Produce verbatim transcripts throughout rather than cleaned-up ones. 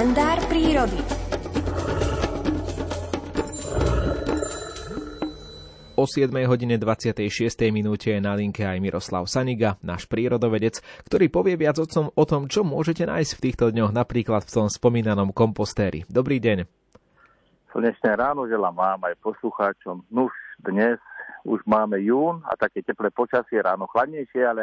kalendár prírody. O siedmej hodine dvadsiatej šiestej minúte je na linke aj Miroslav Saniga, náš prírodovedec, ktorý povie viac otcom o tom, čo môžete nájsť v týchto dňoch, napríklad v tom spomínanom kompostéri. Dobrý deň. Slnečné ráno želám vám aj poslucháčom. Nuž, dnes už máme jún a také teplé počasie, ráno chladnejšie, ale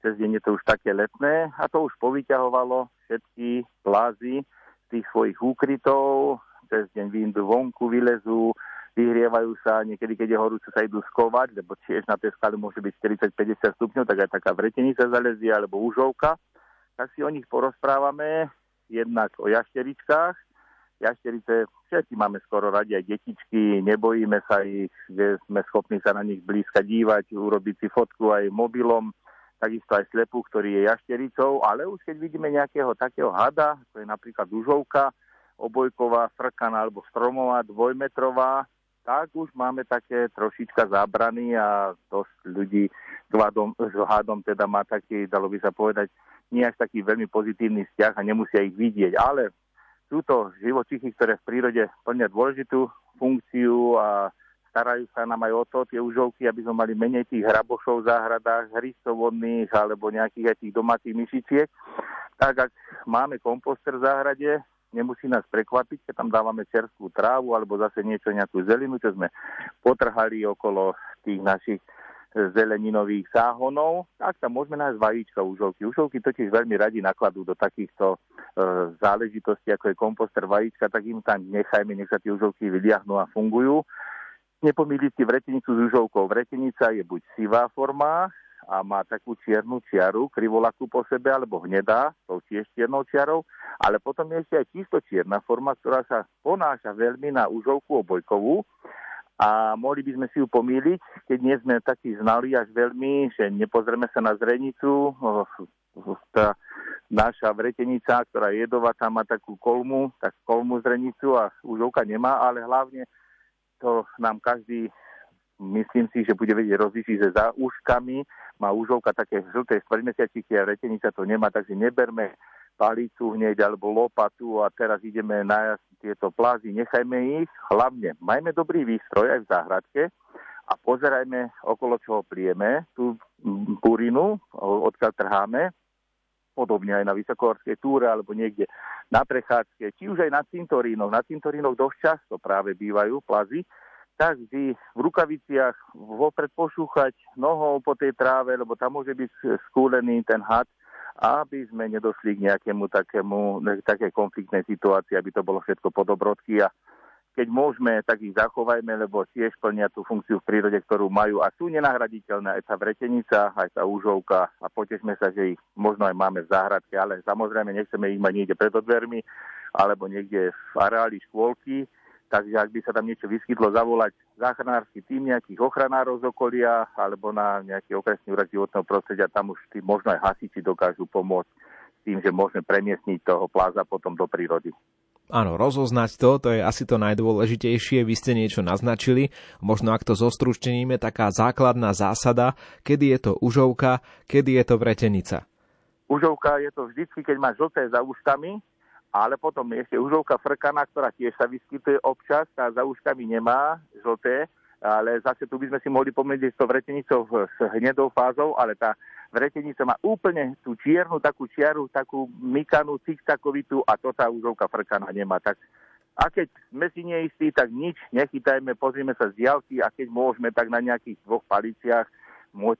cez deň je to už také letné a to už povyťahovalo všetky plázy tých svojich úkrytov, cez deň vyjdú vonku, vylezú, vyhrievajú sa, niekedy, keď je horúco, sa idú skovať, lebo tiež na tej skale môže byť štyridsať až päťdesiat stupňov, tak aj taká vretenica zalezie, alebo užovka. Tak si o nich porozprávame, jednak o jašteričkách. Jašterice všetci máme skoro radi, aj detičky, nebojíme sa ich, že sme schopní sa na nich blízka dívať, urobiť si fotku aj mobilom, takisto aj slepu, ktorý je jaštericou, ale už keď vidíme nejakého takého hada, to je napríklad užovka, obojková, frkaná alebo stromová, dvojmetrová, tak už máme také trošička zábrany a dosť ľudí s hádom, s hádom teda má taký, dalo by sa povedať, nie až taký veľmi pozitívny vzťah a nemusia ich vidieť. Ale sú to živočichy, ktoré v prírode plnia dôležitú funkciu a starajú sa nám aj o to, tie užovky, aby sme mali menej tých hrabošov v záhradách, hrystovodných alebo nejakých aj tých domácich myšičiek. Tak ak máme komposter v záhrade, nemusí nás prekvapiť, keď tam dávame čerstvú trávu alebo zase niečo, nejakú zelinu, čo sme potrhali okolo tých našich zeleninových záhonov, tak tam môžeme nájsť vajíčka užovky. Užovky totiž veľmi radi nakladú do takýchto e, záležitostí, ako je komposter, vajíčka, tak im tam nechajme, nech sa tie užovky vyliahnú a fungujú. Nepomýliť si vretenicu s užovkou. Vretenica je buď sivá forma a má takú čiernu čiaru, krivolakú po sebe, alebo hnedá, tou tiež čiernou čiarou, ale potom je ešte aj čisto čierna forma, ktorá sa ponáša veľmi na užovku obojkovú a mohli by sme si ju pomýliť, keď nie sme takí znali až veľmi, že nepozrieme sa na zrenicu. Tá naša vretenica, ktorá je jedovatá, má takú kolmu, tak kolmu zrenicu a užovka nemá, ale hlavne to nám každý, myslím si, že bude vedieť rozlíšiť, že za uškami má užovka také žlté štvormesiačiky a vretenica to nemá, takže neberme palicu hneď alebo lopatu a teraz ideme na tieto plázy, nechajme ich, hlavne majme dobrý výstroj aj v záhradke a pozerajme, okolo čoho plieme tú burinu, odkiaľ trháme, podobne aj na vysokohorskej túre alebo niekde na prechádzke, či už aj na cintorínoch. Na cintorínoch dosť často práve bývajú plazy, tak vždy v rukaviciach vopred pošúchať nohou po tej tráve, lebo tam môže byť skúlený ten had, aby sme nedošli k nejakému takému, také konfliktnej situácii, aby to bolo všetko pod obrodky. A keď môžeme, tak ich zachovajme, lebo tiež plnia tú funkciu v prírode, ktorú majú a sú nenahraditeľné aj tá vretenica, aj tá úžovka a potešme sa, že ich možno aj máme v záhradke, ale samozrejme nechceme ich mať niekde pred odvermi alebo niekde v areáli škôlky, takže ak by sa tam niečo vyskytlo, zavolať záchranársky tím nejakých ochranárov z okolia alebo na nejaký okresný úrad životného prostredia, tam už tí možno aj hasiči dokážu pomôcť s tým, že môžeme premiestniť toho pláza potom do prírody. Áno, rozoznať to, to je asi to najdôležitejšie, vy ste niečo naznačili, možno ak to zostručníme, taká základná zásada, kedy je to užovka, kedy je to vretenica. Užovka je to vždycky, keď má žlté za úškami, ale potom je ešte užovka frkaná, ktorá tiež sa vyskytuje občas, tá za úškami nemá žlté, ale zase tu by sme si mohli pomeniť s to vretenicou s hnedou fázou, ale tá vretenica má úplne tú čiernu, takú čiaru, takú mykanú, ciktakovitú a to tá užovka frkaná nemá. Tak, a keď sme si neistí, tak nič nechytajme, pozrieme sa z diaľky a keď môžeme, tak na nejakých dvoch paliciach,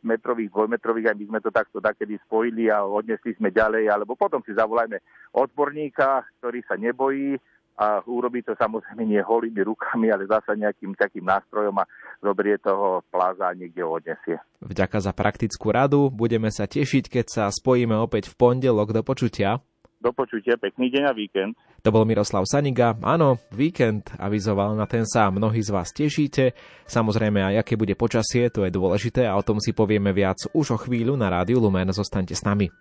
metrových, dvojmetrových, aj my sme to takto takedy spojili a odnesli sme ďalej, alebo potom si zavolajme odborníka, ktorý sa nebojí a urobí to samozrejme nie holými rukami, ale zasa nejakým takým nástrojom a zobrie toho pláza niekde odnesie. Vďaka za praktickú radu. Budeme sa tešiť, keď sa spojíme opäť v pondelok. Do počutia. Do počutia. Pekný deň a víkend. To bol Miroslav Saniga. Áno, víkend avizoval, na ten sa mnohí z vás tešíte. Samozrejme aj aké bude počasie, to je dôležité a o tom si povieme viac už o chvíľu na Rádiu Lumen. Zostaňte s nami.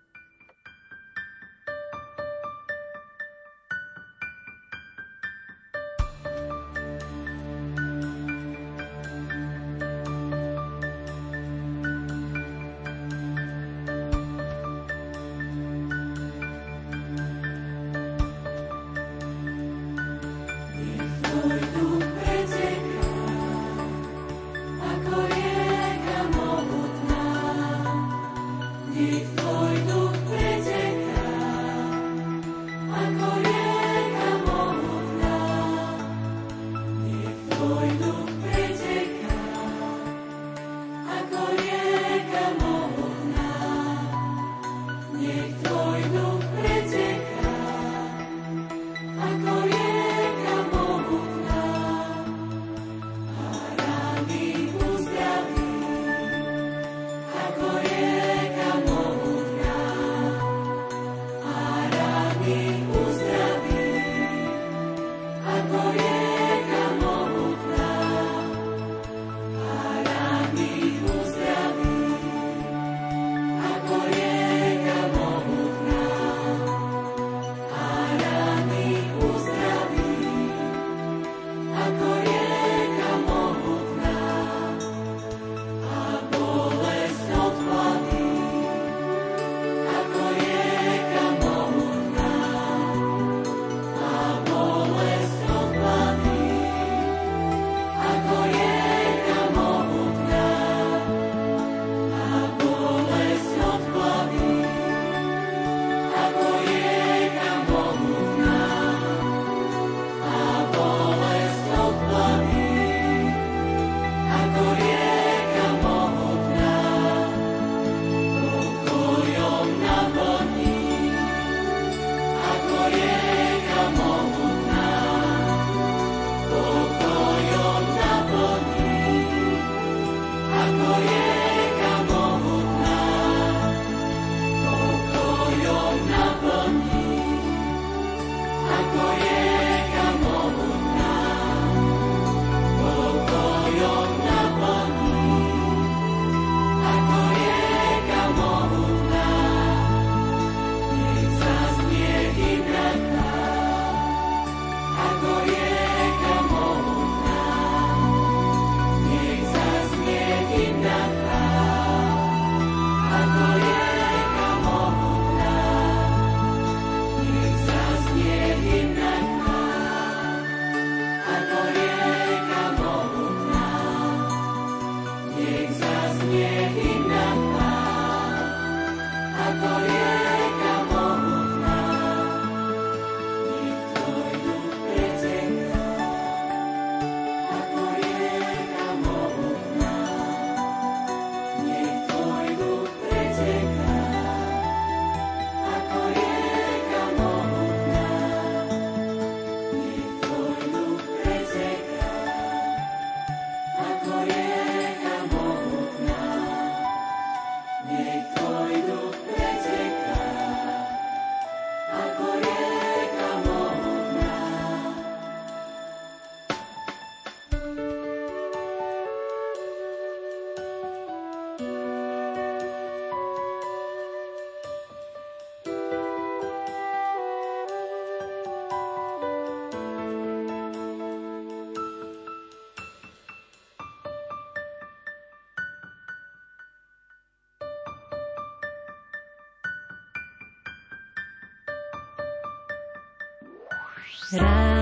Rád